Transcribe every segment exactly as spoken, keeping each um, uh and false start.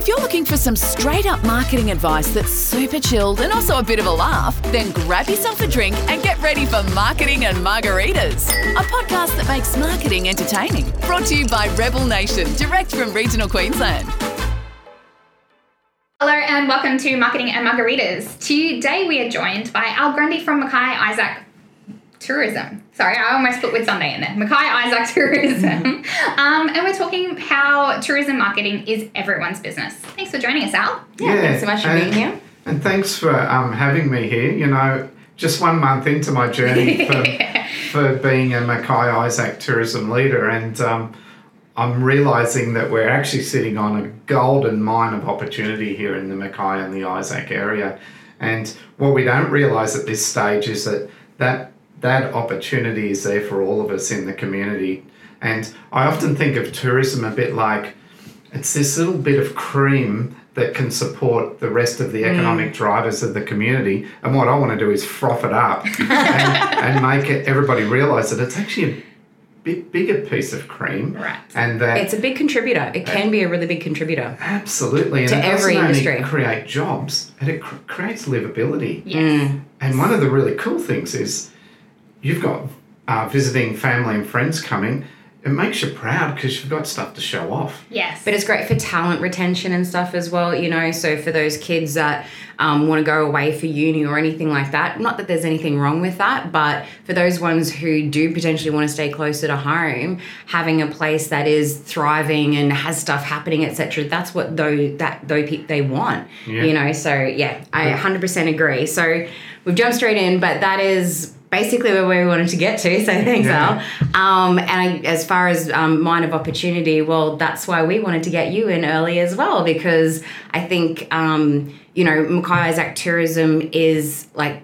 If you're looking for some straight-up marketing advice that's super chilled and also a bit of a laugh, then grab yourself a drink and get ready for Marketing and Margaritas, a podcast that makes marketing entertaining. Brought to you by Rebel Nation, direct from regional Queensland. Hello and welcome to Marketing and Margaritas. Today we are joined by Al Grundy from Mackay Isaac Tourism. Sorry, I almost put Whitsunday in there. Mackay Isaac Tourism. Um, and we're talking how tourism marketing is everyone's business. Thanks for joining us, Al. Yeah, yeah thanks so much for and, being here. And thanks for um, having me here. You know, just one month into my journey for, for being a Mackay Isaac Tourism leader. And um, I'm realising that we're actually sitting on a golden mine of opportunity here in the Mackay and the Isaac area. And what we don't realise at this stage is that that That opportunity is there for all of us in the community. And I often think of tourism a bit like it's this little bit of cream that can support the rest of the economic mm. drivers of the community. And what I want to do is froth it up and, and make it, everybody realise that it's actually a big, bigger piece of cream. Right. And that it's a big contributor. It can uh, be a really big contributor. Absolutely. And to it every industry. Only create jobs, and it cr- creates livability. Yes. Mm. And one of the really cool things is you've got uh, visiting family and friends coming. It makes you proud because you've got stuff to show off. Yes. But it's great for talent retention and stuff as well, you know. So for those kids that um, want to go away for uni or anything like that, not that there's anything wrong with that, but for those ones who do potentially want to stay closer to home, having a place that is thriving and has stuff happening, et cetera, that's what though that though they want, yeah. you know. So, yeah, I yeah. one hundred percent agree. So we've jumped straight in, but that is basically where we wanted to get to, so thanks, yeah. Al. Um, and I, as far as um, mine of opportunity, well, that's why we wanted to get you in early as well, because I think, um, you know, Mackay Isaac Tourism is like,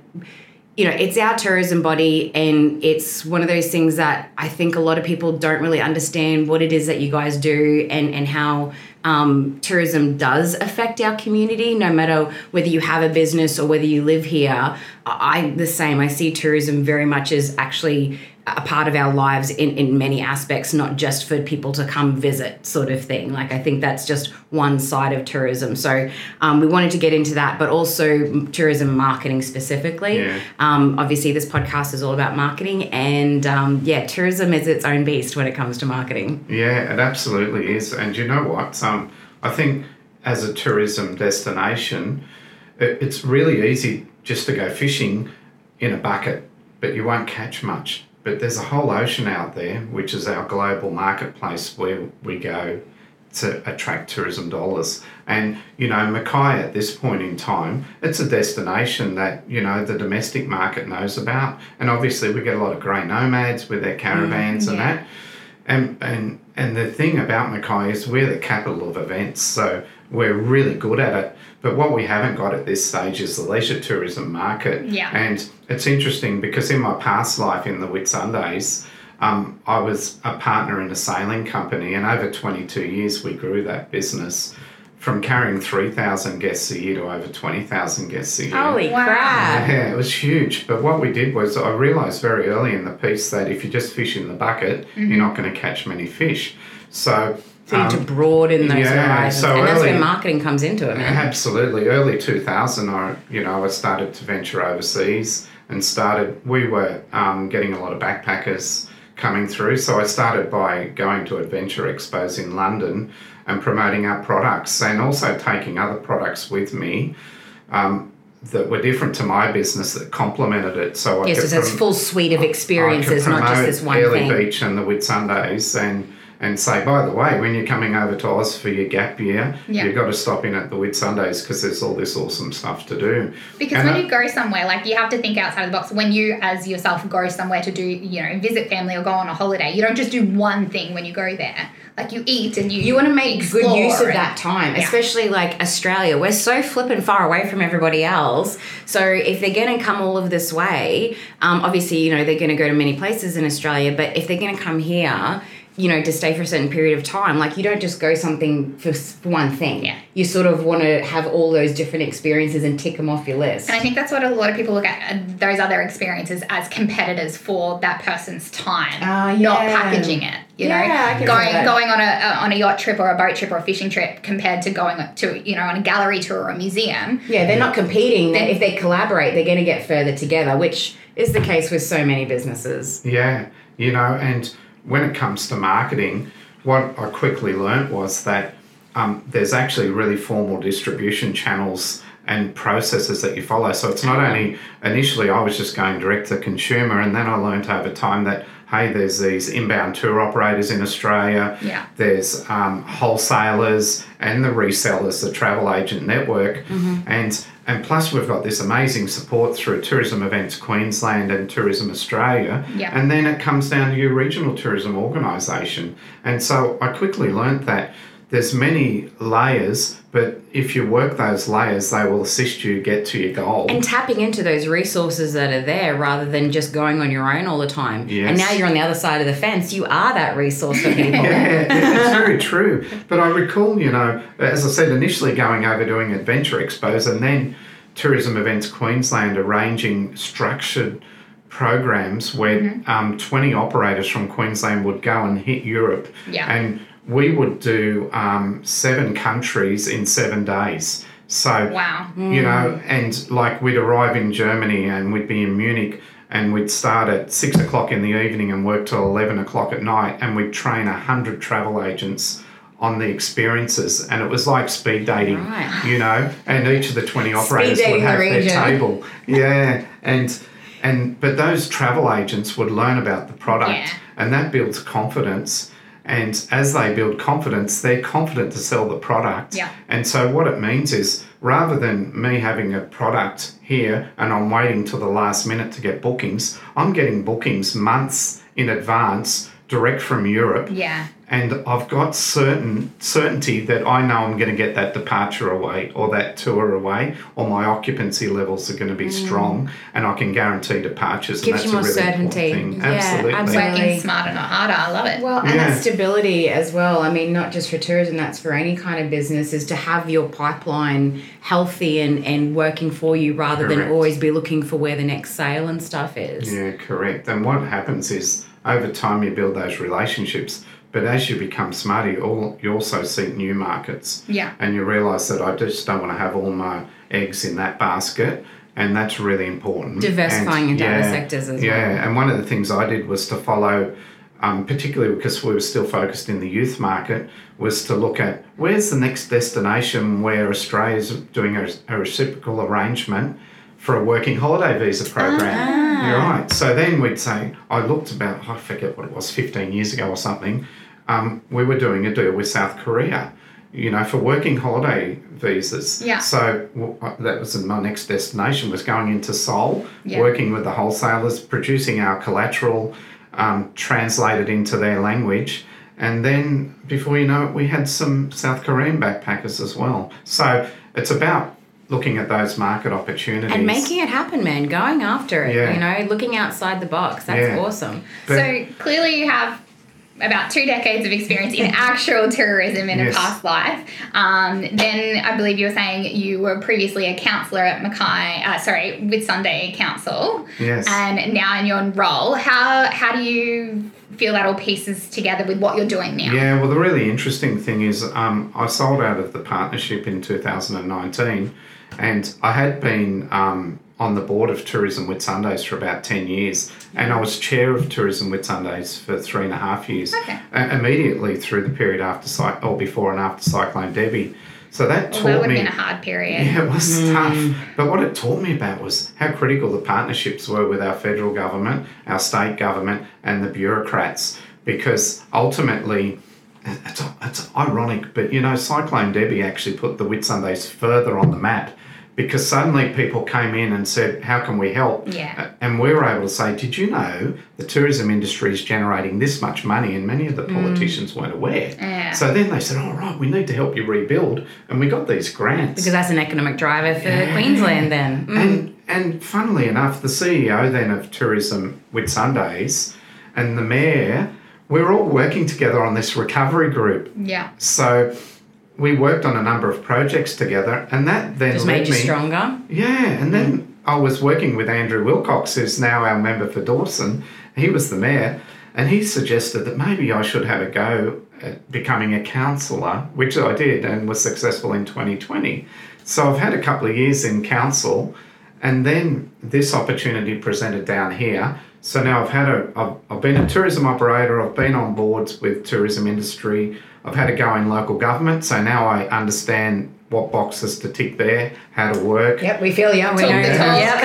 you know, it's our tourism body, and it's one of those things that I think a lot of people don't really understand what it is that you guys do and, and how um, tourism does affect our community, no matter whether you have a business or whether you live here. I the same. I see tourism very much as actually a part of our lives in, in many aspects, not just for people to come visit sort of thing. Like, I think that's just one side of tourism. So um, we wanted to get into that, but also tourism marketing specifically. Yeah. Um, obviously, this podcast is all about marketing, and um, yeah, tourism is its own beast when it comes to marketing. Yeah, it absolutely is. And you know what? Um, I think as a tourism destination, it, it's really easy just to go fishing in a bucket, but you won't catch much. But there's a whole ocean out there, which is our global marketplace where we go to attract tourism dollars. And, you know, Mackay at this point in time, it's a destination that, you know, the domestic market knows about. And obviously we get a lot of grey nomads with their caravans mm, yeah. and that. And, and and the thing about Mackay is we're the capital of events, so we're really good at it. But what we haven't got at this stage is the leisure tourism market. Yeah. And it's interesting because in my past life in the Whitsundays, um, I was a partner in a sailing company, and over twenty-two years we grew that business from carrying three thousand guests a year to over twenty thousand guests a year. Holy wow. crap. Yeah, it was huge. But what we did was I realised very early in the piece that if you just fish in the bucket, mm-hmm. you're not going to catch many fish. So, so you um, need to broaden those yeah, horizons. So and early, that's where marketing comes into it, man. Absolutely. Early two thousand, I, you know, I started to venture overseas and started, we were um, getting a lot of backpackers coming through. So I started by going to adventure expos in London and promoting our products, and also taking other products with me um, that were different to my business that complemented it. So I yes, could so it's prom- full suite of experiences, not just this one Airlie thing. Airlie Beach and the Whitsundays, and and say, by the way, when you're coming over to Oz for your gap year, yeah. you've got to stop in at the Whitsundays because there's all this awesome stuff to do. Because and when I, you go somewhere, like, you have to think outside of the box. When you as yourself go somewhere to do, you know, visit family or go on a holiday, you don't just do one thing when you go there. Like, you eat and you You want to make good use of that time, yeah. especially, like, Australia. We're so flippin' far away from everybody else. So if they're going to come all of this way, um, obviously, you know, they're going to go to many places in Australia, but if they're going to come here, you know, to stay for a certain period of time. Like, you don't just go something for one thing. Yeah. You sort of want to have all those different experiences and tick them off your list. And I think that's what a lot of people look at, those other experiences as competitors for that person's time, uh, yeah. not packaging it. You know, yeah, going going on a, a on a yacht trip or a boat trip or a fishing trip compared to going to, you know, on a gallery tour or a museum. Yeah, they're not competing. They're, if they collaborate, they're going to get further together, which is the case with so many businesses. Yeah, you know, and when it comes to marketing, what I quickly learned was that um, there's actually really formal distribution channels and processes that you follow. So it's not only initially I was just going direct to consumer, and then I learned over time that, hey, there's these inbound tour operators in Australia, yeah. there's um, wholesalers and the resellers, the travel agent network, mm-hmm. and and plus we've got this amazing support through Tourism Events Queensland and Tourism Australia, yeah. and then it comes down to your regional tourism organisation. And so I quickly learnt that there's many layers, but if you work those layers, they will assist you get to your goal. And tapping into those resources that are there rather than just going on your own all the time. Yes. And now you're on the other side of the fence. You are that resource for people. Yeah, it's very true. But I recall, you know, as I said, initially going over doing adventure expos and then Tourism Events Queensland arranging structured programs where mm-hmm. um, twenty operators from Queensland would go and hit Europe. Yeah. And we would do um, seven countries in seven days. So, wow. mm. you know, and like we'd arrive in Germany and we'd be in Munich and we'd start at six o'clock in the evening and work till eleven o'clock at night, and we'd train one hundred travel agents on the experiences, and it was like speed dating, right. you know, and each of the twenty operators would have their table. Yeah, and and but those travel agents would learn about the product yeah. and that builds confidence. And as they build confidence, they're confident to sell the product. Yeah. And so what it means is rather than me having a product here and I'm waiting till the last minute to get bookings, I'm getting bookings months in advance direct from Europe. Yeah. And I've got certain certainty that I know I'm going to get that departure away or that tour away, or my occupancy levels are going to be mm. strong, and I can guarantee departures. Gives and that's you more a really certainty. Important thing. Yeah, absolutely. absolutely. Working smarter, not harder. I love it. Well, and yeah. that stability as well. I mean, not just for tourism, that's for any kind of business, is to have your pipeline healthy and, and working for you rather correct. Than always be looking for where the next sale and stuff is. Yeah, correct. And what happens is over time you build those relationships. But as you become smarter, you also seek new markets. Yeah. And you realise that I just don't want to have all my eggs in that basket, and that's really important. Diversifying into other yeah, sectors as yeah. well. Yeah, and one of the things I did was to follow, um, particularly because we were still focused in the youth market, was to look at where's the next destination where Australia's doing a, a reciprocal arrangement for a working holiday visa program. Ah. You're right. So then we'd say, I looked about, I forget what it was, fifteen years ago or something, Um, we were doing a deal with South Korea, you know, for working holiday visas. Yeah. So well, that was my next destination, was going into Seoul, yeah. working with the wholesalers, producing our collateral, um, translated into their language. And then before you know it, we had some South Korean backpackers as well. So it's about looking at those market opportunities. And making it happen, man, going after it, yeah. you know, looking outside the box. That's yeah. awesome. But so clearly you have about two decades of experience in actual tourism in yes. a past life. Um, then I believe you were saying you were previously a counsellor at Mackay, uh, sorry, Whitsunday Council. Yes. And now in your role, how how do you feel that all pieces together with what you're doing now? Yeah, well, the really interesting thing is um, I sold out of the partnership in two thousand nineteen, and I had been um, on the board of Tourism Whitsundays for about ten years, and I was chair of Tourism Whitsundays for three and a half years, okay. uh, immediately through the period after cy- or before and after Cyclone Debbie. So that well, taught me... That would have been a hard period. Yeah, it was mm. tough. But what it taught me about was how critical the partnerships were with our federal government, our state government, and the bureaucrats, because ultimately... It's, it's ironic, but, you know, Cyclone Debbie actually put the Whitsundays further on the map, because suddenly people came in and said, how can we help? Yeah. And we were able to say, did you know the tourism industry is generating this much money? And many of the politicians mm. weren't aware. Yeah. So then they said, all right, we need to help you rebuild. And we got these grants. Because that's an economic driver for yeah. Queensland then. Mm. And, and funnily enough, the C E O then of Tourism Whitsundays and the mayor we were all working together on this recovery group. Yeah. So we worked on a number of projects together, and that then just made you me, stronger. Yeah, and then mm. I was working with Andrew Wilcox, who's now our member for Dawson. He was the mayor, and he suggested that maybe I should have a go at becoming a councillor, which I did and was successful in twenty twenty. So I've had a couple of years in council, and then this opportunity presented down here. So now I've had a, I've, I've been a tourism operator, I've been on boards with tourism industry, I've had a go in local government, so now I understand what boxes to tick there, how to work. Yep, we feel you. We know the task.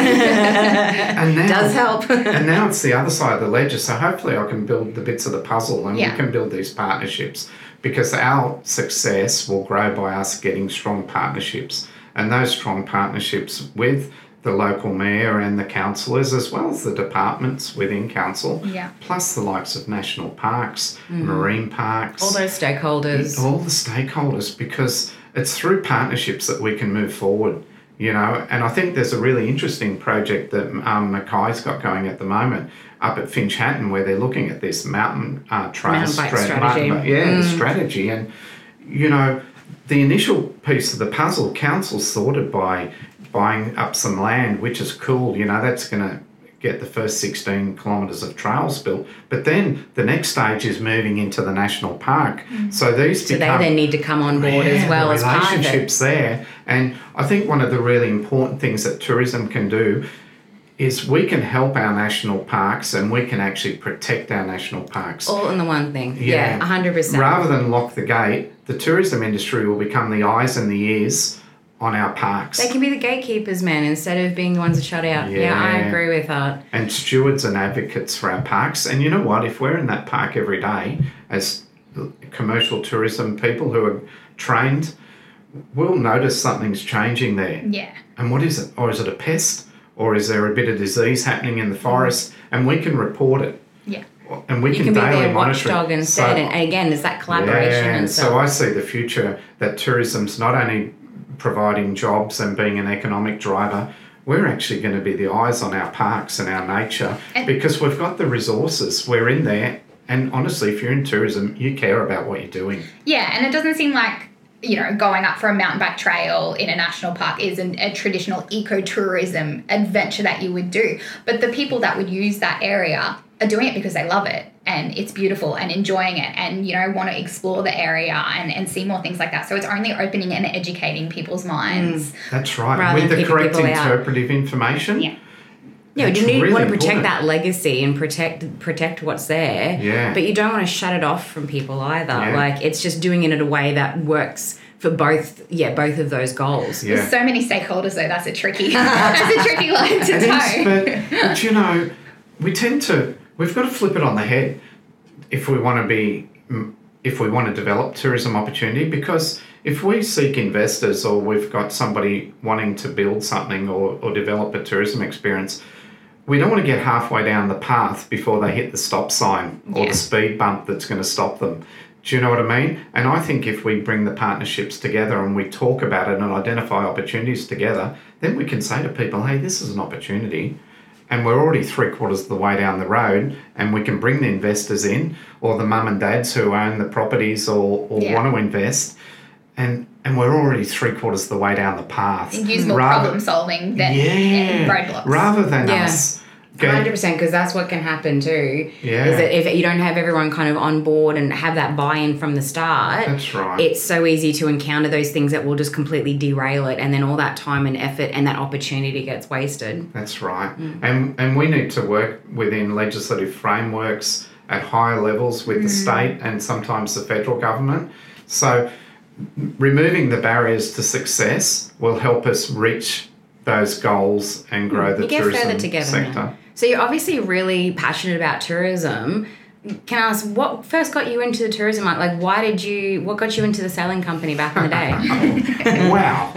Yep. Does help. And now it's the other side of the ledger, so hopefully I can build the bits of the puzzle, and yeah. we can build these partnerships, because our success will grow by us getting strong partnerships, and those strong partnerships with the local mayor and the councillors, as well as the departments within council, yeah. plus the likes of national parks, mm. marine parks. All those stakeholders. All the stakeholders, because it's through partnerships that we can move forward, you know. And I think there's a really interesting project that um, Mackay's got going at the moment up at Finch Hatton, where they're looking at this mountain uh, trail stra- strategy. Mountain, yeah, mm. the strategy. And, you know, the initial piece of the puzzle, council sorted by buying up some land, which is cool. You know, that's going to get the first sixteen kilometres of trails built. But then the next stage is moving into the national park. Mm. So these so become... So they then need to come on board yeah, as well the as part of it. Relationships there. And I think one of the really important things that tourism can do is we can help our national parks, and we can actually protect our national parks. All in the one thing. Yeah, yeah one hundred percent. Rather than lock the gate, the tourism industry will become the eyes and the ears on our parks. They can be the gatekeepers, man, instead of being the ones that shut out. Yeah. yeah, I agree with that. And stewards and advocates for our parks. And you know what? If we're in that park every day as commercial tourism people who are trained, we'll notice something's changing there. Yeah. And what is it? Or is it a pest? Or is there a bit of disease happening in the forest? And we can report it. Yeah. And we you can, can daily be their watchdog instead. So, and again, there's that collaboration. Yeah, and so. so I see the future that tourism's not only providing jobs and being an economic driver, we're actually going to be the eyes on our parks and our nature, and because we've got the resources, we're in there. And honestly, if you're in tourism, you care about what you're doing. Yeah, and it doesn't seem like, you know, going up for a mountain bike trail in a national park is an, a traditional ecotourism adventure that you would do. But the people that would use that area are doing it because they love it and it's beautiful and enjoying it, and, you know, want to explore the area and, and see more things like that. So it's only opening and educating people's minds. Mm, that's right. With the correct interpretive out. information. Yeah. Yeah, you need, really want to protect important. that legacy and protect protect what's there. Yeah. But you don't want to shut it off from people either. Yeah. Like, it's just doing it in a way that works for both, yeah, both of those goals. Yeah. There's so many stakeholders, though. That's a tricky, that's a tricky line to it toe. Is, but, but, you know, we tend to... We've got to flip it on the head if we want to be, if we want to develop tourism opportunity, because if we seek investors, or we've got somebody wanting to build something or, or develop a tourism experience, we don't want to get halfway down the path before they hit the stop sign or yeah. the speed bump that's going to stop them. Do you know what I mean? And I think if we bring the partnerships together and we talk about it and identify opportunities together, then we can say to people, hey, this is an opportunity. And we're already three quarters of the way down the road, and we can bring the investors in, or the mum and dads who own the properties or, or yeah. want to invest. And and we're already three quarters of the way down the path. And use more rather, problem solving than yeah, roadblocks. Rather than yeah. us. one hundred percent, because that's what can happen too. Yeah. Is that if you don't have everyone kind of on board and have that buy-in from the start, that's right. It's so easy to encounter those things that will just completely derail it, and then all that time and effort and that opportunity gets wasted. That's right. Mm. And and we need to work within legislative frameworks at higher levels with mm. the state and sometimes the federal government. So removing the barriers to success will help us reach those goals and grow the tourism sector. Now. So you're obviously really passionate about tourism. Can I ask what first got you into the tourism? Like, why did you? What got you into the sailing company back in the day? Wow,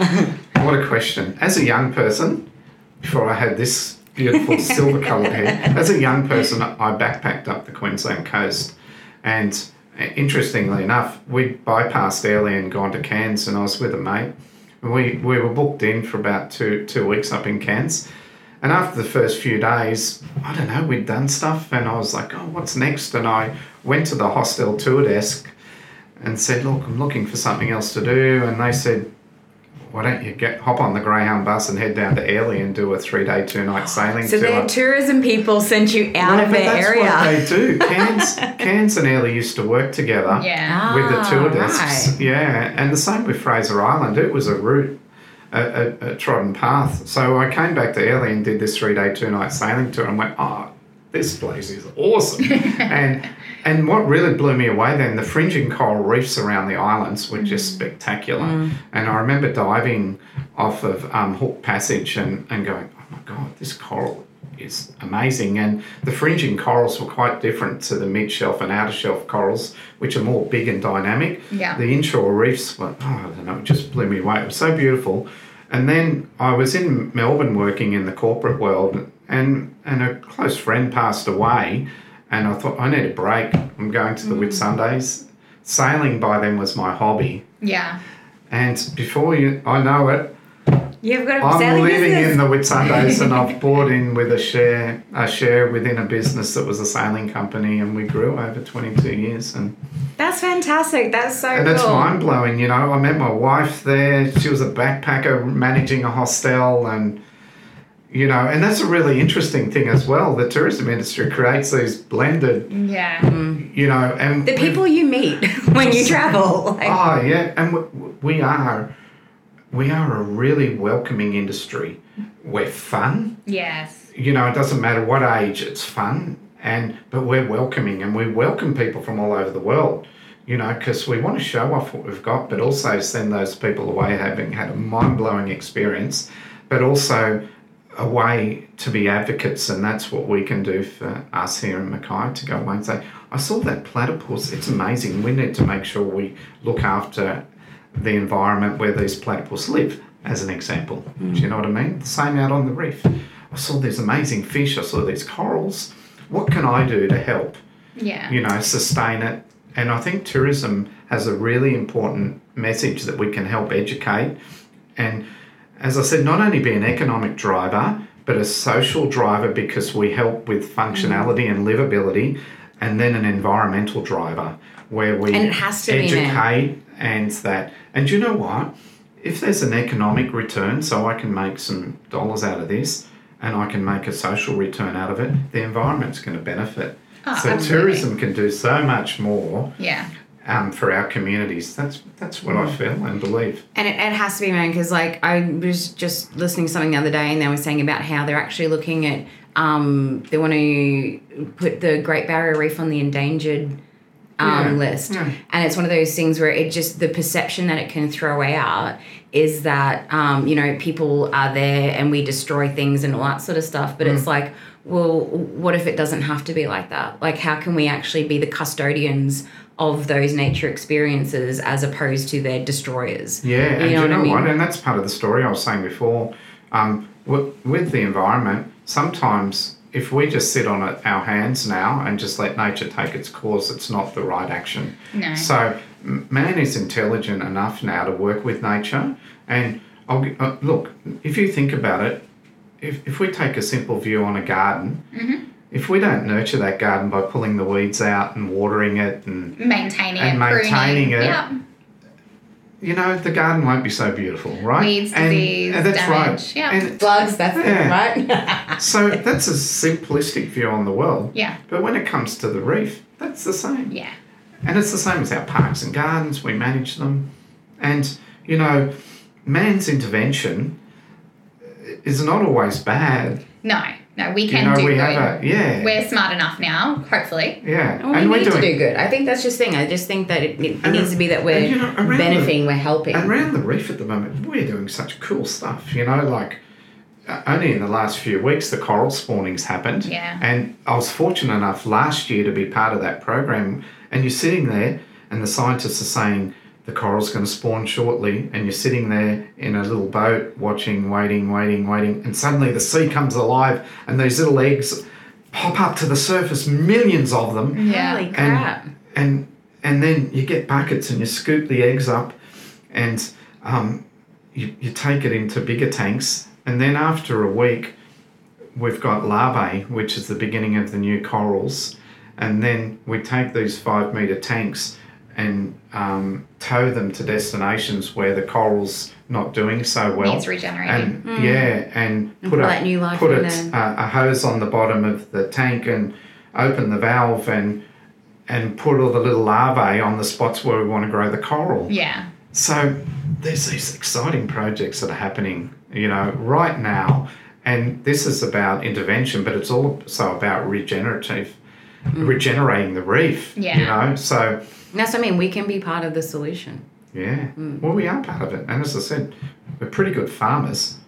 what a question! As a young person, before I had this beautiful silver-coloured hair, as a young person, I backpacked up the Queensland coast, and interestingly enough, we bypassed Airlie and gone to Cairns, and I was with a mate. We we were booked in for about two two weeks up in Cairns. And after the first few days, I don't know, we'd done stuff and I was like, oh, what's next? And I went to the hostel tour desk and said, look, I'm looking for something else to do. And they said, why don't you get hop on the Greyhound bus and head down to Airlie and do a three-day, two-night sailing so tour. So their tourism people sent you out no, of their that's area. That's what they do. Cairns, Cairns and Airlie used to work together yeah. with the tour desks. Right. Yeah, and the same with Fraser Island. It was a route, a, a, a trodden path. So I came back to Airlie and did this three-day, two-night sailing tour and went, oh, this place is awesome. and and what really blew me away then, the fringing coral reefs around the islands were just spectacular. Mm. And I remember diving off of um, Hook Passage and, and going, oh my God, this coral is amazing. And the fringing corals were quite different to the mid-shelf and outer-shelf corals, which are more big and dynamic. Yeah. The inshore reefs were, oh, I don't know, it just blew me away. It was so beautiful. And then I was in Melbourne working in the corporate world and and a close friend passed away and I thought, I need a break. I'm going to the mm. Whitsundays. Sailing by then was my hobby. Yeah. And before you, I know it, You've got a I'm living business. in the Whitsundays and I've bought in with a share a share within a business that was a sailing company and we grew over twenty-two years. And that's fantastic. That's so and cool. And it's mind-blowing, you know. I met my wife there. She was a backpacker managing a hostel and... You know, and that's a really interesting thing as well. The tourism industry creates these blended, yeah. you know, and... The people you meet when you travel. Like. Oh, yeah, and we, we are we are a really welcoming industry. We're fun. Yes. You know, it doesn't matter what age, it's fun, and but we're welcoming, and we welcome people from all over the world, you know, because we want to show off what we've got, but also send those people away having had a mind-blowing experience, but also... a way to be advocates, and that's what we can do for us here in Mackay, to go away and say, I saw that platypus, it's amazing. We need to make sure we look after the environment where these platypus live, as an example. Mm. Do you know what I mean? The same out on the reef. I saw these amazing fish, I saw these corals. What can I do to help? Yeah. You know, sustain it. And I think tourism has a really important message that we can help educate and as I said, not only be an economic driver, but a social driver because we help with functionality and livability, and then an environmental driver where we and it has to educate and that. And you know what? If there's an economic return, so I can make some dollars out of this and I can make a social return out of it, the environment's going to benefit. Oh, so absolutely. Tourism can do so much more. Yeah. Um, for our communities. That's that's what I feel and believe. And it, it has to be, man, because, like, I was just listening to something the other day and they were saying about how they're actually looking at, um, they want to put the Great Barrier Reef on the endangered um, yeah. list. Yeah. And it's one of those things where it just, the perception that it can throw out is that, um, you know, people are there and we destroy things and all that sort of stuff. But mm. it's like, well, what if it doesn't have to be like that? Like, how can we actually be the custodians of those nature experiences as opposed to their destroyers? Yeah, you know, and you know what, I mean? what? And that's part of the story I was saying before. Um, with, with the environment, sometimes if we just sit on it, our hands now and just let nature take its course, it's not the right action. No. So man is intelligent enough now to work with nature. And I'll, uh, look, if you think about it, if, if we take a simple view on a garden, mm-hmm. if we don't nurture that garden by pulling the weeds out and watering it and maintaining and it, maintaining pruning. it, yep. you know, the garden won't be so beautiful, right? Weeds, and, disease, and that's damage, right. Yep. And bugs, that's yeah. it, right? So that's a simplistic view on the world. Yeah. But when it comes to the reef, that's the same. Yeah. And it's the same as our parks and gardens. We manage them. And, you know, man's intervention is not always bad. No. No, we can you know, do we good. Have a, yeah. We're smart enough now, hopefully. Yeah. Well, we and we need doing, to do good. I think that's just the thing. I just think that it, it needs to be that we're you know, benefiting, the, we're helping. Around the reef at the moment, we're doing such cool stuff. You know, like uh, only in the last few weeks the coral spawning's happened. Yeah. And I was fortunate enough last year to be part of that program. And you're sitting there and the scientists are saying the coral's going to spawn shortly, and you're sitting there in a little boat watching, waiting, waiting, waiting, and suddenly the sea comes alive and these little eggs pop up to the surface, millions of them. Yeah. Holy crap. And, and, and then you get buckets and you scoop the eggs up and um, you, you take it into bigger tanks, and then after a week we've got larvae, which is the beginning of the new corals, and then we take these five-metre tanks and um, tow them to destinations where the coral's not doing so well. It's regenerating. And, mm. Yeah, and, and put, a, new life put it, a, a hose on the bottom of the tank and open the valve and and put all the little larvae on the spots where we want to grow the coral. Yeah. So there's these exciting projects that are happening, you know, right now. And this is about intervention, but it's also about regenerative, mm. regenerating the reef, yeah. you know. So that's what I mean. We can be part of the solution. Yeah. Mm. Well, we are part of it. And as I said, we're pretty good farmers,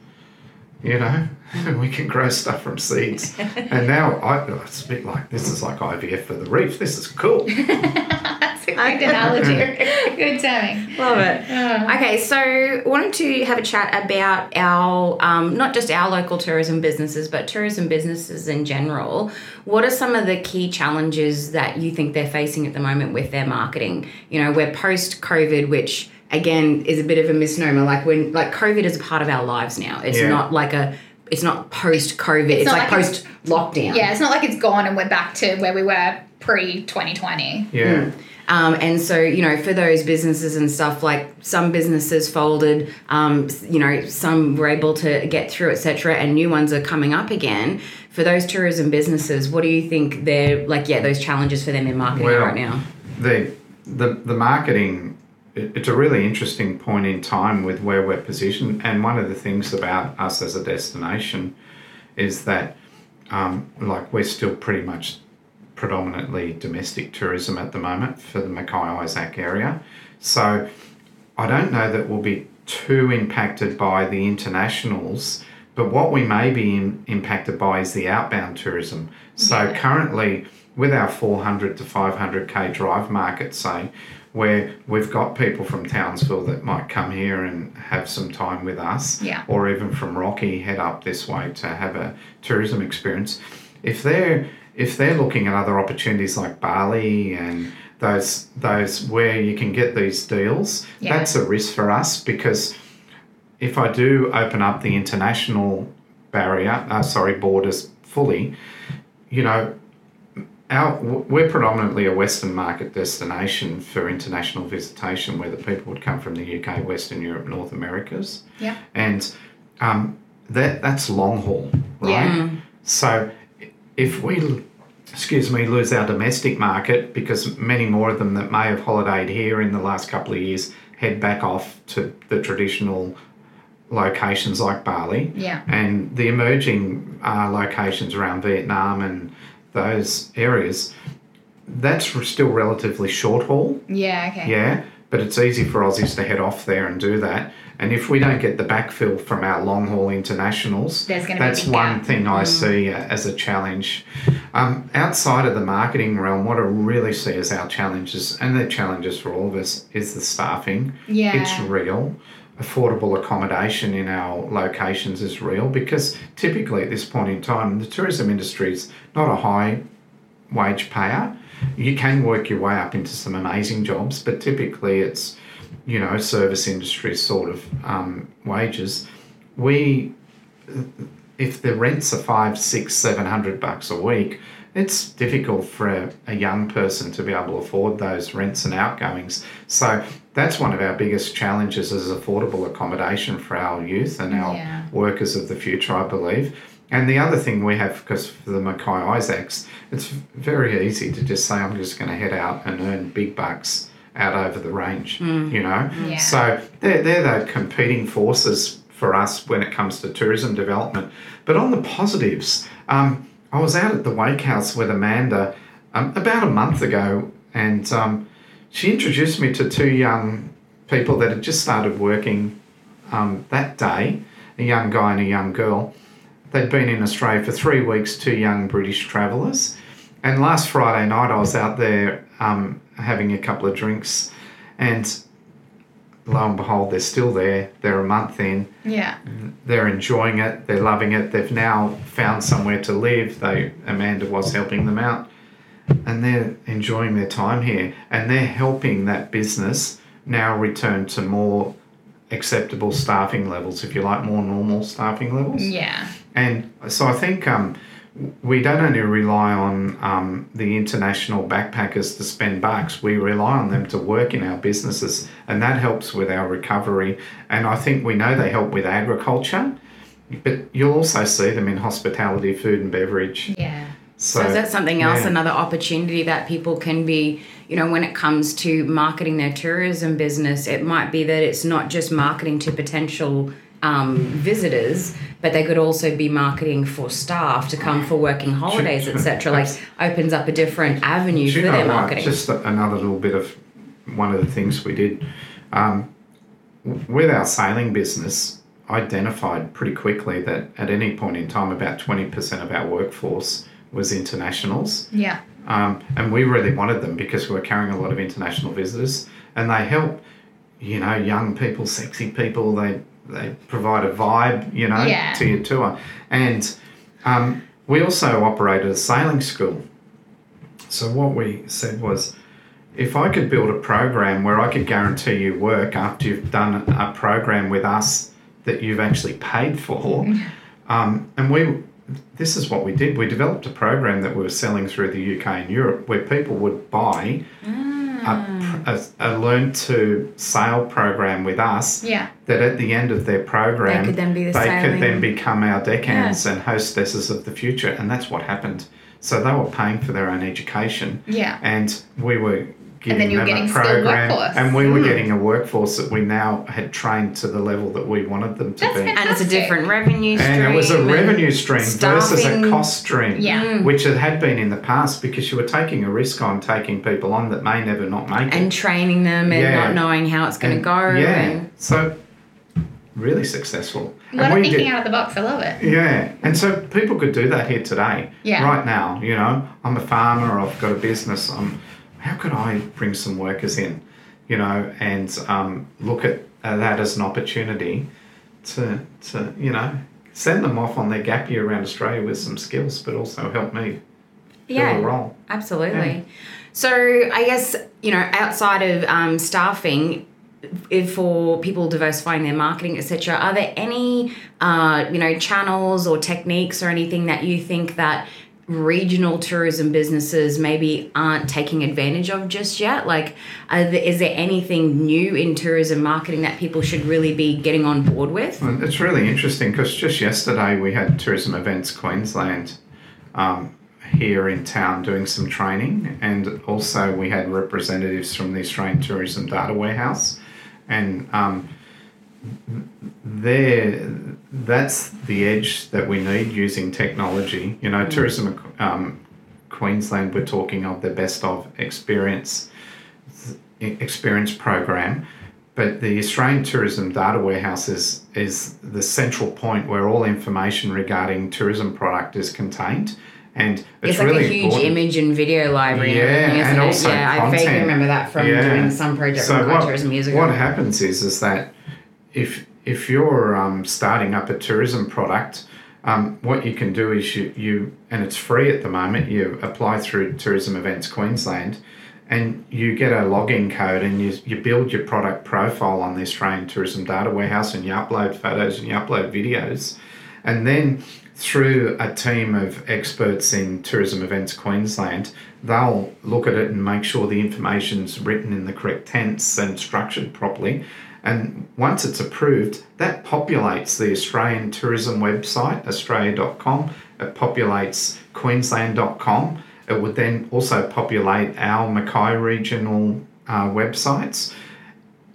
you know. Mm. We can grow stuff from seeds. And now I, it's a bit like, this is like I V F for the reef. This is cool. That's a great analogy. Good timing. Love it. Oh. Okay, so wanted to have a chat about our, um, not just our local tourism businesses, but tourism businesses in general. What are some of the key challenges that you think they're facing at the moment with their marketing? You know, we're post-COVID, which... again, is a bit of a misnomer. Like when, like COVID is a part of our lives now. It's yeah. not like a, it's not post-COVID. It's, it's like, like post lockdown. Yeah, it's not like it's gone and we're back to where we were pre twenty twenty. Yeah. Mm. Um, and so, you know, for those businesses and stuff, like some businesses folded, um, you know, some were able to get through, et cetera, and new ones are coming up again. For those tourism businesses, what do you think they're like, yeah, those challenges for them in marketing well, right now? The, the, the marketing... It's a really interesting point in time with where we're positioned. And one of the things about us as a destination is that, um, like, we're still pretty much predominantly domestic tourism at the moment for the Mackay Isaac area. So I don't know that we'll be too impacted by the internationals, but what we may be in, impacted by is the outbound tourism. So yeah. currently, with our four hundred to five hundred K drive market, say, where we've got people from Townsville that might come here and have some time with us, yeah. or even from Rocky head up this way to have a tourism experience. If they're if they're looking at other opportunities like Bali and those those where you can get these deals, yeah. that's a risk for us, because if I do open up the international barrier, uh, sorry, borders fully, you know. Our, we're predominantly a Western market destination for international visitation, where the people would come from the U K, Western Europe, North Americas. Yeah. And um, that that's long haul, right? Yeah. So if we, excuse me, lose our domestic market, because many more of them that may have holidayed here in the last couple of years head back off to the traditional locations like Bali. Yeah. And the emerging uh, locations around Vietnam and those areas, that's still relatively short haul. Yeah, okay. Yeah, but it's easy for Aussies to head off there and do that. And if we don't get the backfill from our long haul internationals, There's gonna that's be one gap. thing I mm. see as a challenge. Um, outside of the marketing realm, what I really see as our challenges, and the challenges for all of us, is the staffing. Yeah. It's real. Affordable accommodation in our locations is real, because typically at this point in time, the tourism industry is not a high wage payer. You can work your way up into some amazing jobs, but typically it's, you know, service industry sort of um, wages. We, if the rents are five, six, seven hundred bucks a week, it's difficult for a, a young person to be able to afford those rents and outgoings. So that's one of our biggest challenges, is affordable accommodation for our youth and our yeah. workers of the future, I believe. And the other thing we have, because for the Mackay Isaacs, it's very easy to just say, I'm just going to head out and earn big bucks out over the range, mm. you know. Yeah. So they're, they're the competing forces for us when it comes to tourism development. But on the positives, um, I was out at the Wake House with Amanda um, about a month ago, and um, she introduced me to two young people that had just started working um, that day, a young guy and a young girl. They'd been in Australia for three weeks, two young British travellers. And last Friday night I was out there um, having a couple of drinks, and lo and behold, they're still there. They're a month in. Yeah. They're enjoying it. They're loving it. They've now found somewhere to live. They Amanda was helping them out. And they're enjoying their time here. And they're helping that business now return to more acceptable staffing levels, if you like, more normal staffing levels. Yeah. And so I think um, we don't only rely on um, the international backpackers to spend bucks, we rely on them to work in our businesses, and that helps with our recovery. And I think we know they help with agriculture, but you'll also see them in hospitality, food and beverage. Yeah. So, so is that something else, yeah. another opportunity that people can be, you know, when it comes to marketing their tourism business, it might be that it's not just marketing to potential um, visitors, but they could also be marketing for staff to come for working holidays, et cetera. Like opens up a different avenue for their marketing. What? Just another little bit of one of the things we did. Um, with our sailing business, identified pretty quickly that at any point in time, about twenty percent of our workforce was internationals. Yeah. Um, and we really wanted them because we were carrying a lot of international visitors, and they help, you know, young people, sexy people. They they provide a vibe, you know, yeah. to your tour. And um, we also operated a sailing school. So what we said was, if I could build a program where I could guarantee you work after you've done a program with us that you've actually paid for, um, and we... This is what we did. We developed a program that we were selling through the U K and Europe where people would buy mm. a, a, a learn to sail program with us yeah. that at the end of their program, they could then, be the they could then become our deckhands yeah. and hostesses of the future. And that's what happened. So they were paying for their own education. Yeah. And we were giving and then them getting a program. And we mm. were getting a workforce that we now had trained to the level that we wanted them to That's be. Fantastic. And it's a different revenue stream. And it was a revenue stream versus a cost stream, yeah. mm. which it had been in the past because you were taking a risk on taking people on that may never not make it. And training them and yeah. not knowing how it's going to go. Yeah. And so really successful. A lot and of thinking did, out of the box. I love it. Yeah. And so people could do that here today. Yeah. Right now, you know, I'm a farmer, I've got a business, I'm... How could I bring some workers in, you know, and um, look at that as an opportunity to, to, you know, send them off on their gap year around Australia with some skills, but also help me yeah, fill a role. Absolutely. Yeah. So I guess, you know, outside of um, staffing, if for people diversifying their marketing, et cetera, are there any, uh, you know, channels or techniques or anything that you think that regional tourism businesses maybe aren't taking advantage of just yet? Like, are there, is there anything new in tourism marketing that people should really be getting on board with? Well, it's really interesting because just yesterday we had Tourism Events Queensland um, here in town doing some training, and also we had representatives from the Australian Tourism Data Warehouse, and um, there that's the edge that we need using technology. You know, mm. Tourism um, Queensland, we're talking of the best of experience experience program, but the Australian Tourism Data Warehouse is, is the central point where all information regarding tourism product is contained. And it's, it's like really a huge important. image and video library. Yeah, and, and also yeah, content. I vaguely remember that from yeah. doing some project on so tourism years ago. What happens is, is that If if you're um, starting up a tourism product, um, what you can do is you, you, and it's free at the moment, you apply through Tourism Events Queensland and you get a login code and you, you build your product profile on the Australian Tourism Data Warehouse and you upload photos and you upload videos. And then through a team of experts in Tourism Events Queensland, they'll look at it and make sure the information's written in the correct tense and structured properly. And once it's approved, that populates the Australian tourism website, Australia dot com. It populates Queensland dot com. It would then also populate our Mackay regional uh, websites,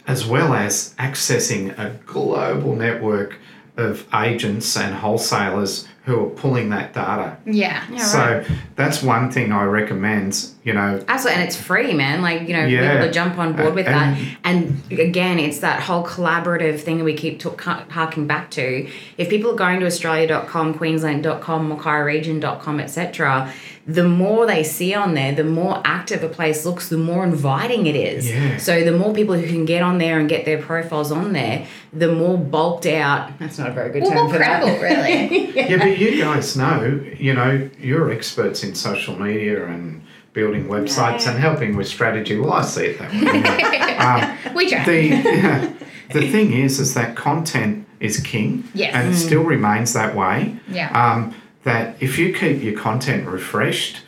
as well as accessing a global network of agents and wholesalers who are pulling that data. Yeah. yeah so right. That's one thing I recommend, you know. Absolutely, and it's free, man. Like, you know, yeah. people to jump on board with and, that. And again, it's that whole collaborative thing we keep talk, harking back to. If people are going to Australia dot com, Queensland dot com, Mackay region dot com, et cetera, the more they see on there, the more active a place looks, the more inviting it is. Yeah. So the more people who can get on there and get their profiles on there, the more bulked out. That's not a very good well, term for credible, that. Really. yeah. yeah, but you guys know, you know, you're experts in social media and building websites yeah. and helping with strategy. Well, I see it that way. um, we try. The, yeah, the thing is, is that content is king. Yes. And it mm. still remains that way. Yeah. Um, that if you keep your content refreshed,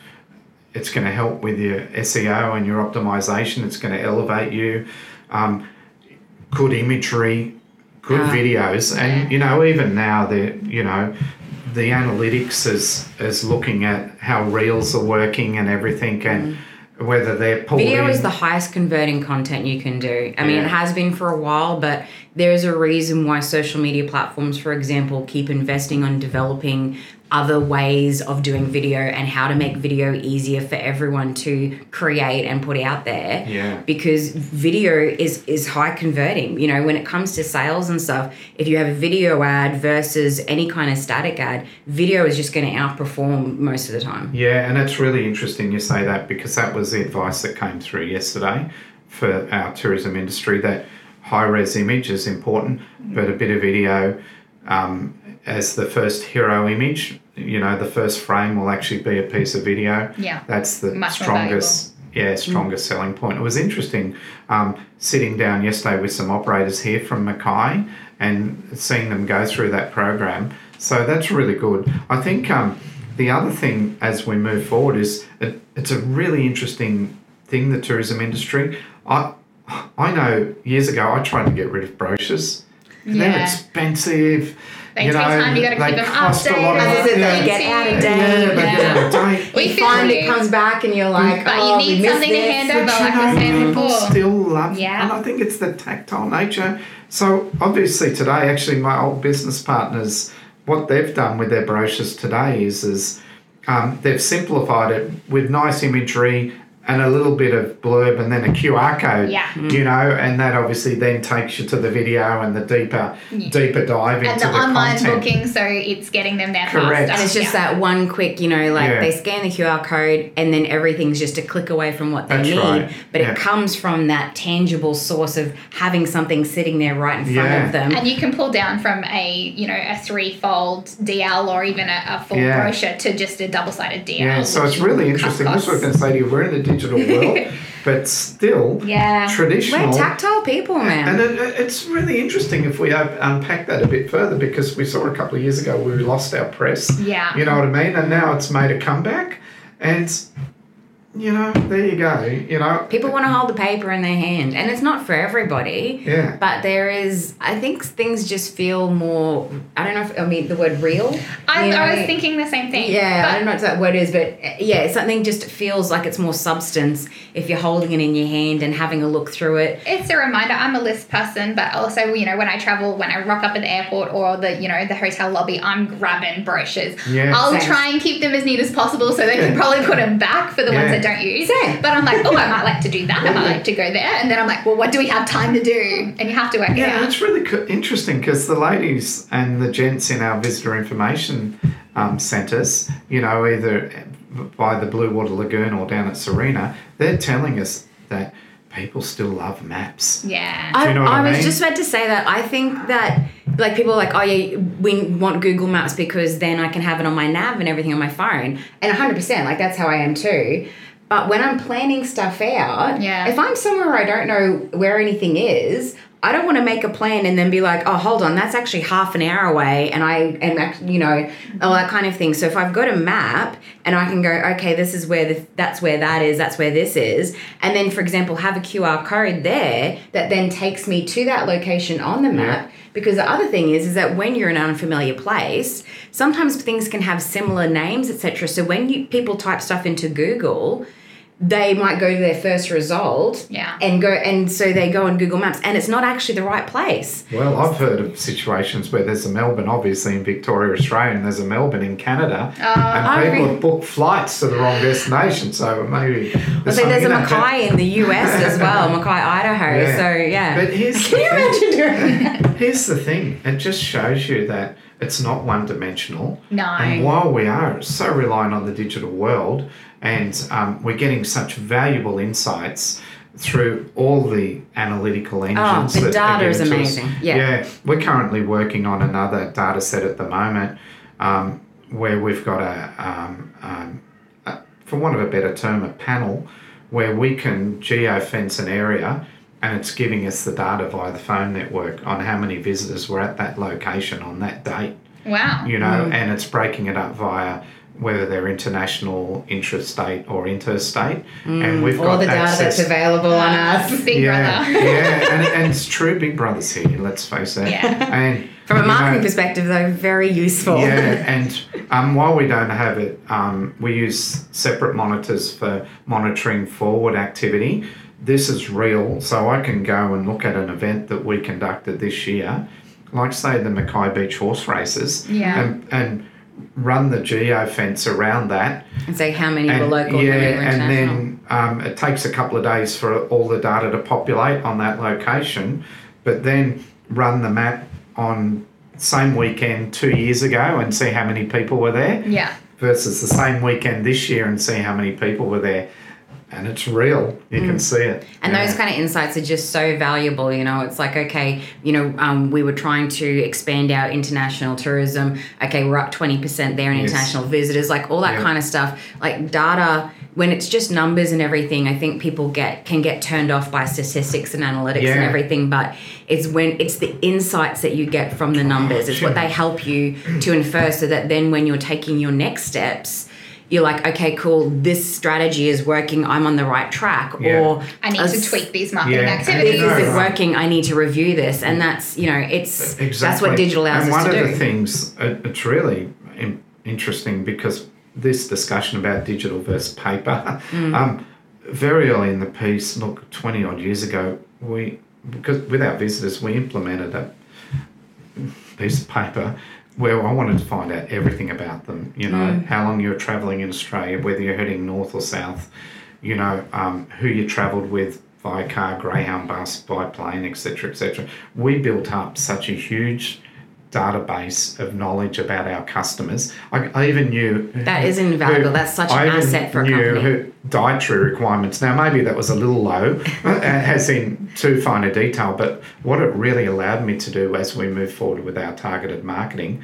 it's going to help with your S E O and your optimization. It's going to elevate you. Um, good imagery, good um, videos. And, yeah. you know, even now, they're, you know, the analytics is, is looking at how reels are working and everything and mm. whether they're pulled Video in. Is the highest converting content you can do. I yeah. mean, it has been for a while, but there is a reason why social media platforms, for example, keep investing on developing other ways of doing video and how to make video easier for everyone to create and put out there. Yeah. Because video is, is high converting. You know, when it comes to sales and stuff, if you have a video ad versus any kind of static ad, video is just going to outperform most of the time. Yeah, and it's really interesting you say that because that was the advice that came through yesterday for our tourism industry, that high-res image is important, but a bit of video um, as the first hero image, you know, the first frame will actually be a piece of video. Yeah. That's the Much strongest, yeah, strongest mm. selling point. It was interesting um, sitting down yesterday with some operators here from Mackay and seeing them go through that program. So that's really good. I think um, the other thing as we move forward is it, it's a really interesting thing, the tourism industry. I, I know years ago I tried to get rid of brochures. Yeah. They're expensive. They you take know, time, you got to keep them updated. As it yeah. they get out of date. Yeah, they get out of date. We you find it comes back and you're like, but oh, you need we something to hand over like we said before. Still love yeah. And I think it's the tactile nature. So obviously today, actually my old business partners, what they've done with their brochures today is, is um, they've simplified it with nice imagery and a little bit of blurb and then a Q R code, yeah. mm. you know, and that obviously then takes you to the video and the deeper yeah. deeper dive into the content. And the online content. Booking, so it's getting them there Correct. faster. And it's just yeah. that one quick, you know, like yeah. they scan the Q R code and then everything's just a click away from what they That's need. Right. But yeah. it comes from that tangible source of having something sitting there right in front yeah. of them. And you can pull down from a, you know, a three-fold D L or even a, a full yeah. brochure to just a double-sided D L. Yeah, so it's really interesting. That's what I was going to say to you. We're in a digital world, but still yeah. traditional. We're tactile people, man. And it, it's really interesting if we unpack that a bit further because we saw a couple of years ago we lost our press. Yeah. You know what I mean? And now it's made a comeback and, you know, there you go. You know, people want to hold the paper in their hand and it's not for everybody. Yeah. But there is, I think things just feel more, I don't know if, I mean, the word real. I, you know, I was thinking the same thing. Yeah, I don't know what that word is, but yeah, something just feels like it's more substance if you're holding it in your hand and having a look through it. It's a reminder. I'm a list person, but also, you know, when I travel, when I rock up at the airport or the, you know, the hotel lobby, I'm grabbing brochures. Yeah, I'll same. try and keep them as neat as possible so they can probably put them back for the yeah. ones that don't use it, but I'm like, oh, I might like to do that. I might like to go there, and then I'm like, well, what do we have time to do? And you have to work it yeah, out. Yeah, it's really co- interesting because the ladies and the gents in our visitor information um, centres, you know, either by the Blue Water Lagoon or down at Serena, they're telling us that people still love maps. Yeah, do you know what I, I, I mean? was just about to say that. I think that. Like, people are like, oh, yeah, we want Google Maps because then I can have it on my nav and everything on my phone. And one hundred percent, like, that's how I am too. But when I'm planning stuff out, yeah. if I'm somewhere I don't know where anything is, I don't want to make a plan and then be like, oh, hold on, that's actually half an hour away and I am, you know, all that kind of thing. So if I've got a map and I can go, okay, this is where the, that's where that is, that's where this is, and then, for example, have a Q R code there that then takes me to that location on the map. Because the other thing is, is that when you're in an unfamiliar place, sometimes things can have similar names, et cetera. So when you people type stuff into Google, they might go to their first result yeah. and go, and so they go on Google Maps and it's not actually the right place. Well, I've heard of situations where there's a Melbourne, obviously, in Victoria, Australia, and there's a Melbourne in Canada uh, and people have booked flights to the wrong destination. So maybe... There's, well, so there's a Mackay in the U S as well, Mackay, Idaho. Yeah. So, yeah. But here's Can you imagine doing that? Here's the thing. It just shows you that it's not one-dimensional. No. And while we are so reliant on the digital world... And um, we're getting such valuable insights through all the analytical engines. Oh, the that data is amazing. Yeah. yeah, we're currently working on another data set at the moment um, where we've got a, um, um, a for want of a better term, a panel where we can geofence an area and it's giving us the data via the phone network on how many visitors were at that location on that date. Wow. You know, mm. and it's breaking it up via whether they're international, intrastate or interstate. Mm. And we've all got all the access. Data that's available on us. Big yeah, Brother. yeah, and, and it's true, Big Brother's here, let's face it. Yeah. And from a marketing know, perspective, though, very useful. Yeah, and um, while we don't have it, um, we use separate monitors for monitoring forward activity. This is real, so I can go and look at an event that we conducted this year, like, say, the Mackay Beach horse races, yeah. and, and run the geofence around that. And say how many and, were local yeah, and how many were international. And then um, it takes a couple of days for all the data to populate on that location, but then run the map on same weekend two years ago and see how many people were there yeah. versus the same weekend this year and see how many people were there. And it's real. You mm. can see it. And yeah. those kind of insights are just so valuable, you know. It's like, okay, you know, um, we were trying to expand our international tourism. Okay, we're up twenty percent there in yes. international visitors, like all that yeah. kind of stuff. Like data, when it's just numbers and everything, I think people get can get turned off by statistics and analytics yeah. and everything. But it's when it's the insights that you get from the numbers. Oh, it's sure. what they help you to infer so that then when you're taking your next steps, you're like, okay, cool, this strategy is working, I'm on the right track. Yeah. Or I need to tweak these marketing yeah. activities. This is working, I need to review this. And that's, you know, it's exactly. that's what digital allows and us to do. And one of the things, it's really interesting because this discussion about digital versus paper, mm. um, very early in the piece, look, twenty-odd years ago, we because with our visitors, we implemented a piece of paper where I wanted to find out everything about them, you know, mm. how long you were travelling in Australia, whether you're heading north or south, you know, um, who you travelled with by car, Greyhound bus, by plane, et cetera, et cetera. We built up such a huge database of knowledge about our customers. I, I even knew... That is invaluable. Who, That's such an asset for a company. Who, dietary requirements. Now, maybe that was a little low, as in too fine a detail, but what it really allowed me to do as we move forward with our targeted marketing,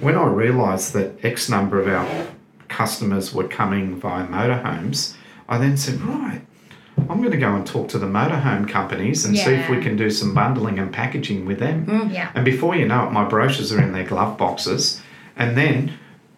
when I realised that X number of our customers were coming via motorhomes, I then said, right, I'm going to go and talk to the motorhome companies and yeah. see if we can do some bundling and packaging with them. Mm, yeah. And before you know it, my brochures are in their glove boxes. And then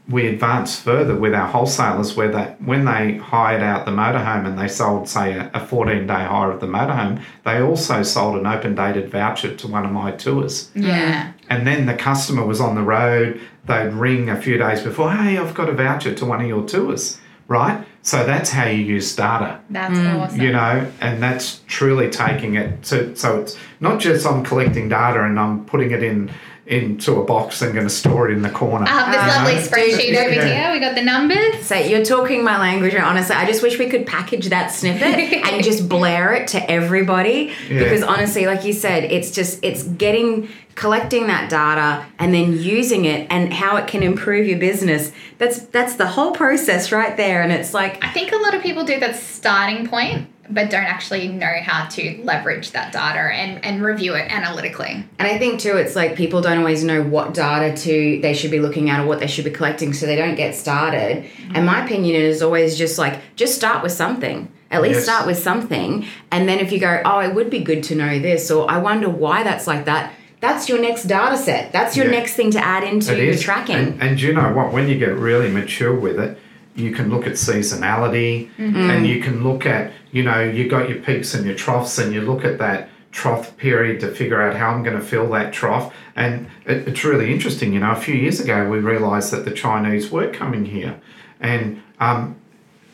we advanced further with our wholesalers where they, when they hired out the motorhome and they sold, say, a fourteen-day hire of the motorhome, they also sold an open-dated voucher to one of my tours. Yeah. And then the customer was on the road. They'd ring a few days before, hey, I've got a voucher to one of your tours, right? So that's how you use data. That's mm. awesome. You know, and that's truly taking it to, so it's not just I'm collecting data and I'm putting it in into a box and going to store it in the corner. I have this lovely know? spreadsheet over yeah. here. We got the numbers. So you're talking my language, and honestly, I just wish we could package that snippet and just blare it to everybody yeah. because honestly, like you said, it's just, it's getting, collecting that data and then using it and how it can improve your business. That's, that's the whole process right there. And it's like, I think a lot of people do that starting point, but don't actually know how to leverage that data and, and review it analytically. And I think, too, it's like people don't always know what data to they should be looking at or what they should be collecting, so they don't get started. Mm-hmm. And my opinion is always just like, just start with something. At least yes. start with something. And then if you go, oh, it would be good to know this, or I wonder why that's like that, that's your next data set. That's your yeah. next thing to add into it your is. Tracking. And, and you know what? When you get really mature with it, you can look at seasonality mm-hmm. and you can look at, you know, you got your peaks and your troughs and you look at that trough period to figure out how I'm going to fill that trough. And it, it's really interesting, you know, a few years ago we realised that the Chinese were coming here and um,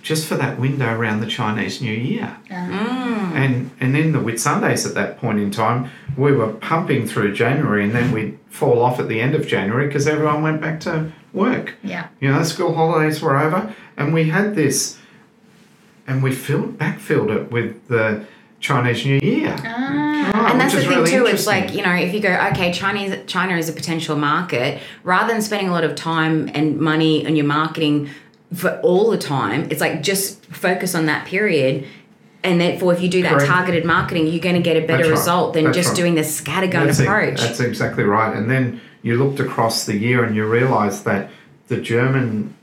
just for that window around the Chinese New Year. Oh. And and in the Whitsundays at that point in time, we were pumping through January and then we'd fall off at the end of January because everyone went back to work. Yeah. You know, school holidays were over and we had this and we filled, backfilled it with the Chinese New Year. Ah. Oh, and that's the thing really too, it's like, you know, if you go, okay, Chinese, China is a potential market, rather than spending a lot of time and money on your marketing for all the time, it's like just focus on that period. And therefore, if you do that Correct. targeted marketing, you're going to get a better right. result than that's just right. doing the scattergun that's approach. E- that's exactly right. And then you looked across the year and you realised that the German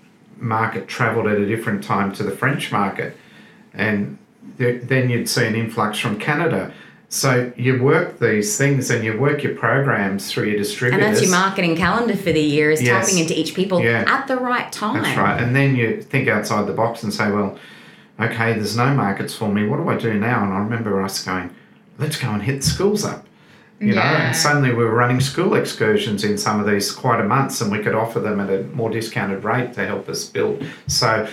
market travelled at a different time to the French market. And th- then you'd see an influx from Canada. So you work these things and you work your programs through your distributors. And that's your marketing calendar for the year, is yes. tapping into each people yeah. at the right time. That's right. And then you think outside the box and say, well, okay, there's no markets for me. What do I do now? And I remember us going, let's go and hit the schools up. You know, yeah. and suddenly we were running school excursions in some of these quite a months, and we could offer them at a more discounted rate to help us build. So,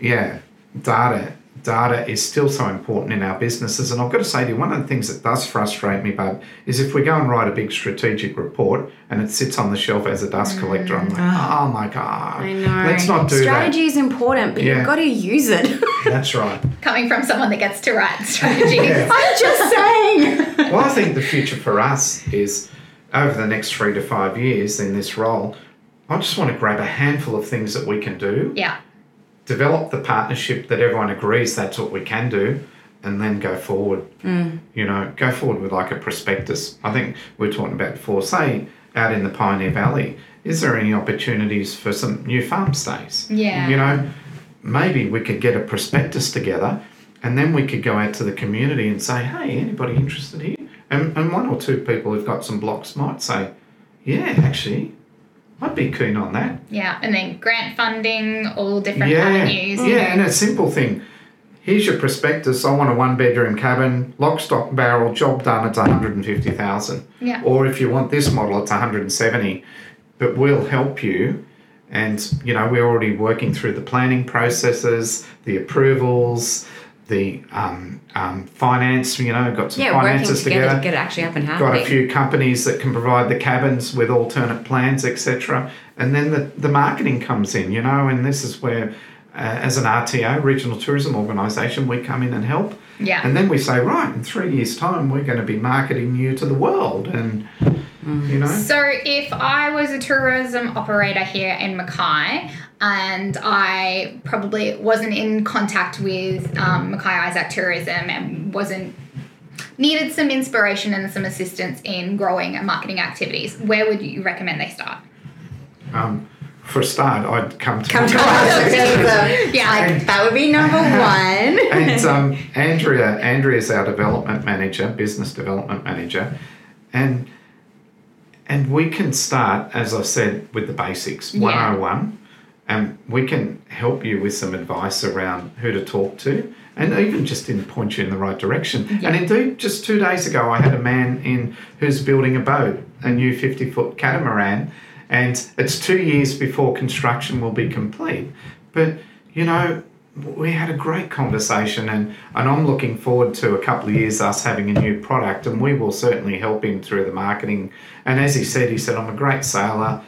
yeah, data data is still so important in our businesses. And I've got to say to you, one of the things that does frustrate me, bub, is if we go and write a big strategic report and it sits on the shelf as a dust mm. collector, I'm like, oh, oh my God. I know. Let's not do Strategy that. Strategy is important, but yeah. you've got to use it. That's right. Coming from someone that gets to write strategies. yeah. I'm just saying. Well, I think the future for us is over the next three to five years in this role, I just want to grab a handful of things that we can do. Yeah. Develop the partnership that everyone agrees that's what we can do, and then go forward. Mm. You know, go forward with like a prospectus. I think we were talking about before, say out in the Pioneer Valley, is there any opportunities for some new farm stays? Yeah. You know, maybe we could get a prospectus together, and then we could go out to the community and say, hey, anybody interested here? And, and one or two people who've got some blocks might say, yeah, actually, I'd be keen on that. Yeah, and then grant funding, all different yeah. avenues. Yeah, and a simple thing. Here's your prospectus. I want a one-bedroom cabin, lock, stock, barrel, job done, it's one hundred fifty thousand dollars. Yeah. Or if you want this model, it's one hundred seventy thousand dollars. But we'll help you. And, you know, we're already working through the planning processes, the approvals, the um, um, finance, you know, got some yeah, finances together. Yeah, working together to get it actually up and happening. Got a few companies that can provide the cabins with alternate plans, et cetera. And then the, the marketing comes in, you know, and this is where, uh, as an R T O, Regional Tourism Organisation, we come in and help. Yeah. And then we say, right, in three years' time, we're going to be marketing you to the world and, mm. you know. So if I was a tourism operator here in Mackay, and I probably wasn't in contact with um, Mackay Isaac Tourism and wasn't needed some inspiration and some assistance in growing and marketing activities, where would you recommend they start? Um, for a start, I'd come to come Mackay Isaac Tourism. Yeah, and, that would be number one. And um, Andrea, Andrea's our development manager, business development manager, and and we can start, as I said, with the basics, one oh one. Yeah. And we can help you with some advice around who to talk to and even just in point you in the right direction. Yeah. And indeed, just two days ago, I had a man in who's building a boat, a new fifty-foot catamaran, and it's two years before construction will be complete. But, you know, we had a great conversation and, and I'm looking forward to a couple of years us having a new product, and we will certainly help him through the marketing. And as he said, he said, I'm a great sailor.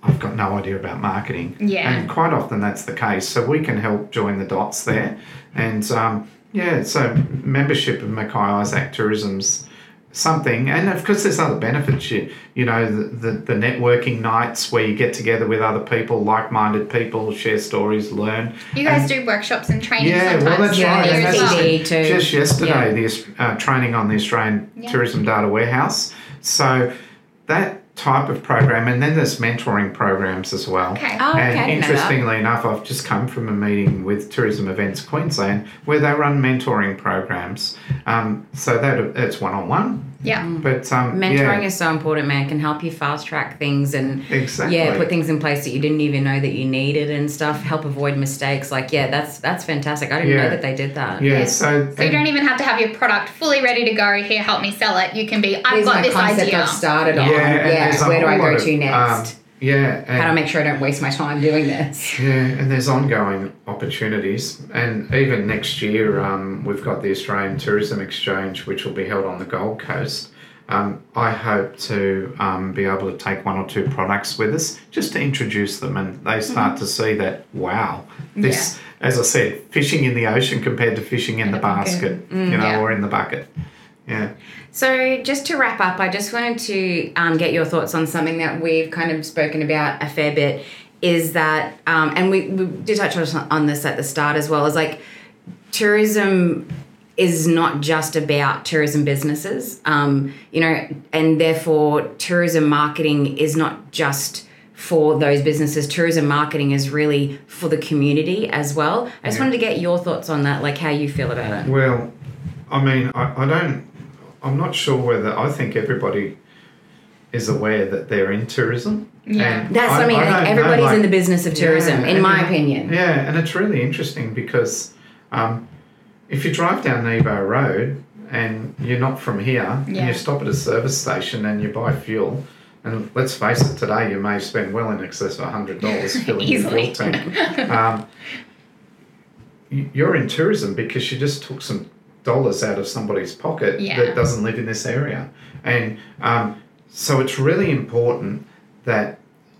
I've got no idea about marketing. Yeah. And quite often that's the case. So we can help join the dots there. And, um, yeah, so membership of Mackay Isaac Tourism's something. And, of course, there's other benefits. You, you know, the, the, the networking nights where you get together with other people, like-minded people, share stories, learn. You guys and, do workshops and training yeah, sometimes. Well, that's yeah, right. That's right. Just yesterday, yeah. the uh, training on the Australian yeah. Tourism Data Warehouse. So that type of program, and then there's mentoring programs as well. Okay. Oh, and okay, interestingly enough, I've just come from a meeting with Tourism Events Queensland where they run mentoring programs. Um, so that it's one-on-one. Yeah. But um, mentoring yeah. is so important, man. It can help you fast track things and exactly. yeah, put things in place that you didn't even know that you needed and stuff. Help avoid mistakes. Like yeah, that's that's fantastic. I didn't yeah. know that they did that. Yeah. yeah. So, so you don't even have to have your product fully ready to go. Here, help me sell it. You can be. I've got this idea. I've started yeah. on. Yeah. yeah. There's where do I go of, to next? Um, yeah. How do I make sure I don't waste my time doing this? Yeah, and there's ongoing opportunities. And even next year, um, we've got the Australian Tourism Exchange, which will be held on the Gold Coast. Um, I hope to um, be able to take one or two products with us just to introduce them, and they start mm-hmm. to see that, wow, this, yeah. as I said, fishing in the ocean compared to fishing in, in the, the basket, mm, you know, yeah. or in the bucket. Yeah. So just to wrap up, I just wanted to um, get your thoughts on something that we've kind of spoken about a fair bit is that, um, and we, we did touch on this at the start as well, is like tourism is not just about tourism businesses, um, you know, and therefore tourism marketing is not just for those businesses. Tourism marketing is really for the community as well. I just yeah. wanted to get your thoughts on that, like how you feel about it. Well, I mean, I, I don't, I'm not sure whether, I think everybody is aware that they're in tourism. Yeah, and that's I, what I mean. I like everybody's know, like, in the business of tourism, yeah, in my opinion. Yeah, and it's really interesting because um, if you drive down Nebo Road and you're not from here yeah. and you stop at a service station and you buy fuel, and let's face it, today you may spend well in excess of one hundred dollars filling your fuel tank. Um, you're in tourism because you just took some dollars out of somebody's pocket yeah. that doesn't live in this area. And um, so it's really important that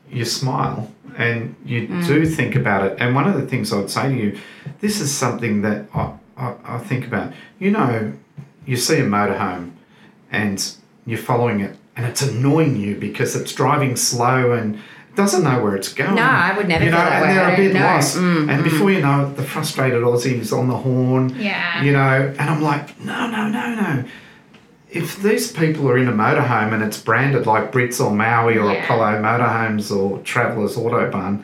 you smile and you mm. do think about it. And one of the things I would say to you, this is something that I, I, I think about. You know, you see a motorhome and you're following it and it's annoying you because it's driving slow and doesn't know where it's going. No, I would never you know, feel that and way. They're a bit no. lost. Mm, and mm. before you know it, the frustrated Aussie is on the horn. Yeah. You know, and I'm like, no, no, no, no. If these people are in a motorhome and it's branded like Brits or Maui or yeah. Apollo Motorhomes or Travellers Autobahn,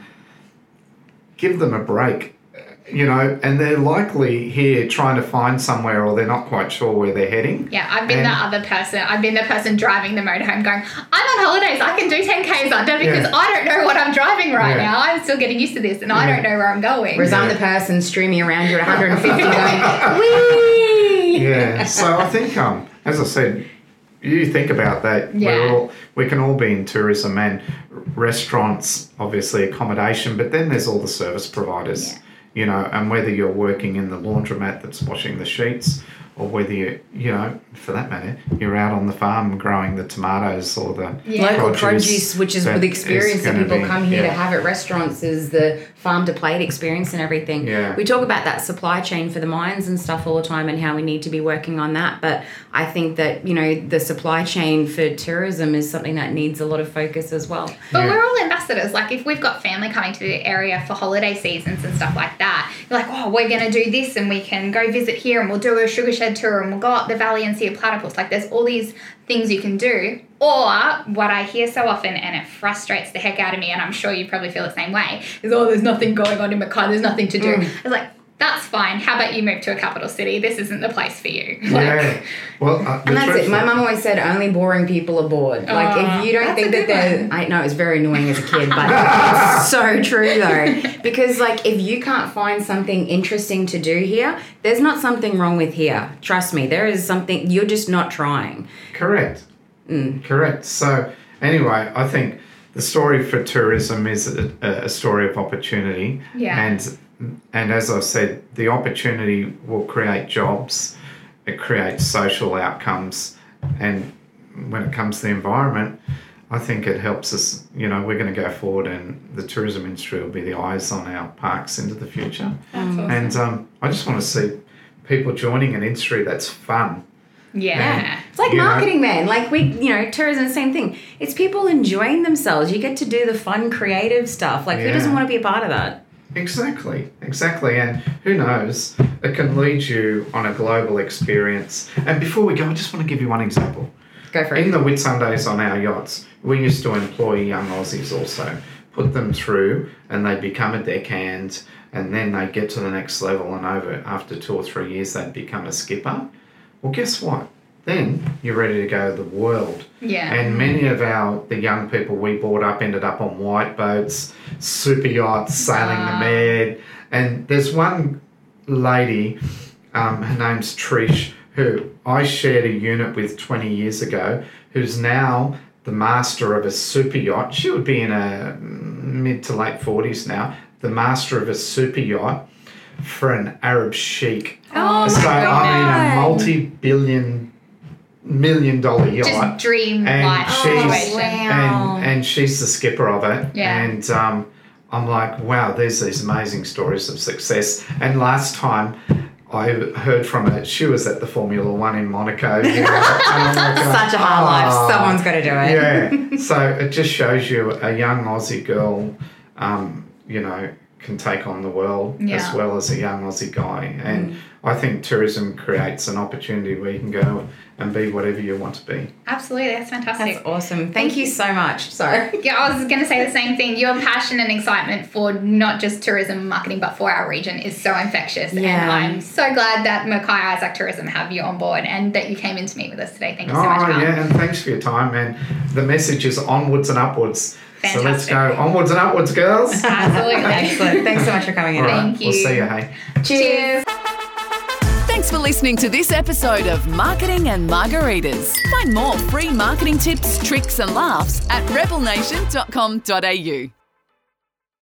give them a break, you know, and they're likely here trying to find somewhere or they're not quite sure where they're heading. Yeah, I've been and, the other person. I've been the person driving the motorhome going, I'm on holidays. I can do ten Ks under because yeah. I don't know what I'm driving right yeah. now. I'm still getting used to this and yeah. I don't know where I'm going. Whereas yeah. I'm the person streaming around you at one hundred fifty going, wee! Yeah, so I think... um. As I said, you think about that. Yeah. We're all, we can all be in tourism and restaurants, obviously accommodation, but then there's all the service providers, yeah. you know, and whether you're working in the laundromat that's washing the sheets or whether you, you know, for that matter, you're out on the farm growing the tomatoes or the yeah. local produce, produce, which is the experience that people be, come here yeah. to have at restaurants is the farm to plate experience and everything. Yeah. We talk about that supply chain for the mines and stuff all the time and how we need to be working on that. But I think that, you know, the supply chain for tourism is something that needs a lot of focus as well. But yeah. we're all ambassadors. Like if we've got family coming to the area for holiday seasons and stuff like that, you're like, oh, we're going to do this and we can go visit here and we'll do a sugar shed tour and we'll go up the valley and see a platypus. Like there's all these things you can do. Or what I hear so often, and it frustrates the heck out of me, and I'm sure you probably feel the same way, is, oh, there's nothing going on in Mackay, there's nothing to do. Mm. I was like, that's fine. How about you move to a capital city? This isn't the place for you. Like, yeah. Well, uh, and that's it. My mum always said, only boring people are bored. Oh, like, if you don't think that they're... I know it was very annoying as a kid, but it's so true, though. Because, like, if you can't find something interesting to do here, there's not something wrong with here. Trust me. There is something... You're just not trying. Correct. Mm. Correct. So, anyway, I think the story for tourism is a, a story of opportunity. Yeah. And... And as I said, the opportunity will create jobs, it creates social outcomes, and when it comes to the environment, I think it helps us, you know, we're going to go forward and the tourism industry will be the eyes on our parks into the future. That's awesome. And um, I just want to see people joining an industry that's fun. Yeah. And, it's like marketing, know, man. Like, we, you know, tourism, same thing. It's people enjoying themselves. You get to do the fun, creative stuff. Like, yeah. who doesn't want to be a part of that? Exactly, exactly. And who knows, it can lead you on a global experience. And before we go, I just want to give you one example. Go for it. In the Whitsundays on our yachts, we used to employ young Aussies also, put them through and they become a deckhand and then they get to the next level and over after two or three years they'd become a skipper. Well, guess what? Then you're ready to go to the world. Yeah. And many of our the young people we brought up ended up on white boats, super yachts, sailing wow. the med. And there's one lady, um, her name's Trish, who I shared a unit with twenty years ago, who's now the master of a super yacht. She would be in her mid to late forties now, the master of a super yacht for an Arab sheik. Oh, so, my God. I mean, a multi-billion million dollar yacht. Just dream and life. She's, oh, wow. and, and she's the skipper of it. Yeah. And um, I'm like, wow, there's these amazing stories of success. And last time I heard from her, she was at the Formula One in Monaco. You know, and I'm like, such oh, a high life. Someone's got to do it. Yeah. So it just shows you a young Aussie girl, um, you know, can take on the world yeah. as well as a young Aussie guy. And mm. I think tourism creates an opportunity where you can go and be whatever you want to be. Absolutely, that's fantastic. That's awesome. Thank, Thank you so much. Sorry. Yeah, I was going to say the same thing. Your passion and excitement for not just tourism marketing but for our region is so infectious. Yeah. And I'm so glad that Mackay Isaac Tourism have you on board and that you came in to meet with us today. Thank you so oh, much, Al. Yeah, and thanks for your time. And the message is onwards and upwards. Fantastic. So let's go onwards and upwards, girls. Absolutely. Excellent. Thanks so much for coming in. Right. Thank you. We'll see you, hey. Cheers. Cheers. Thanks for listening to this episode of Marketing and Margaritas. Find more free marketing tips, tricks and laughs at rebel nation dot com dot a u.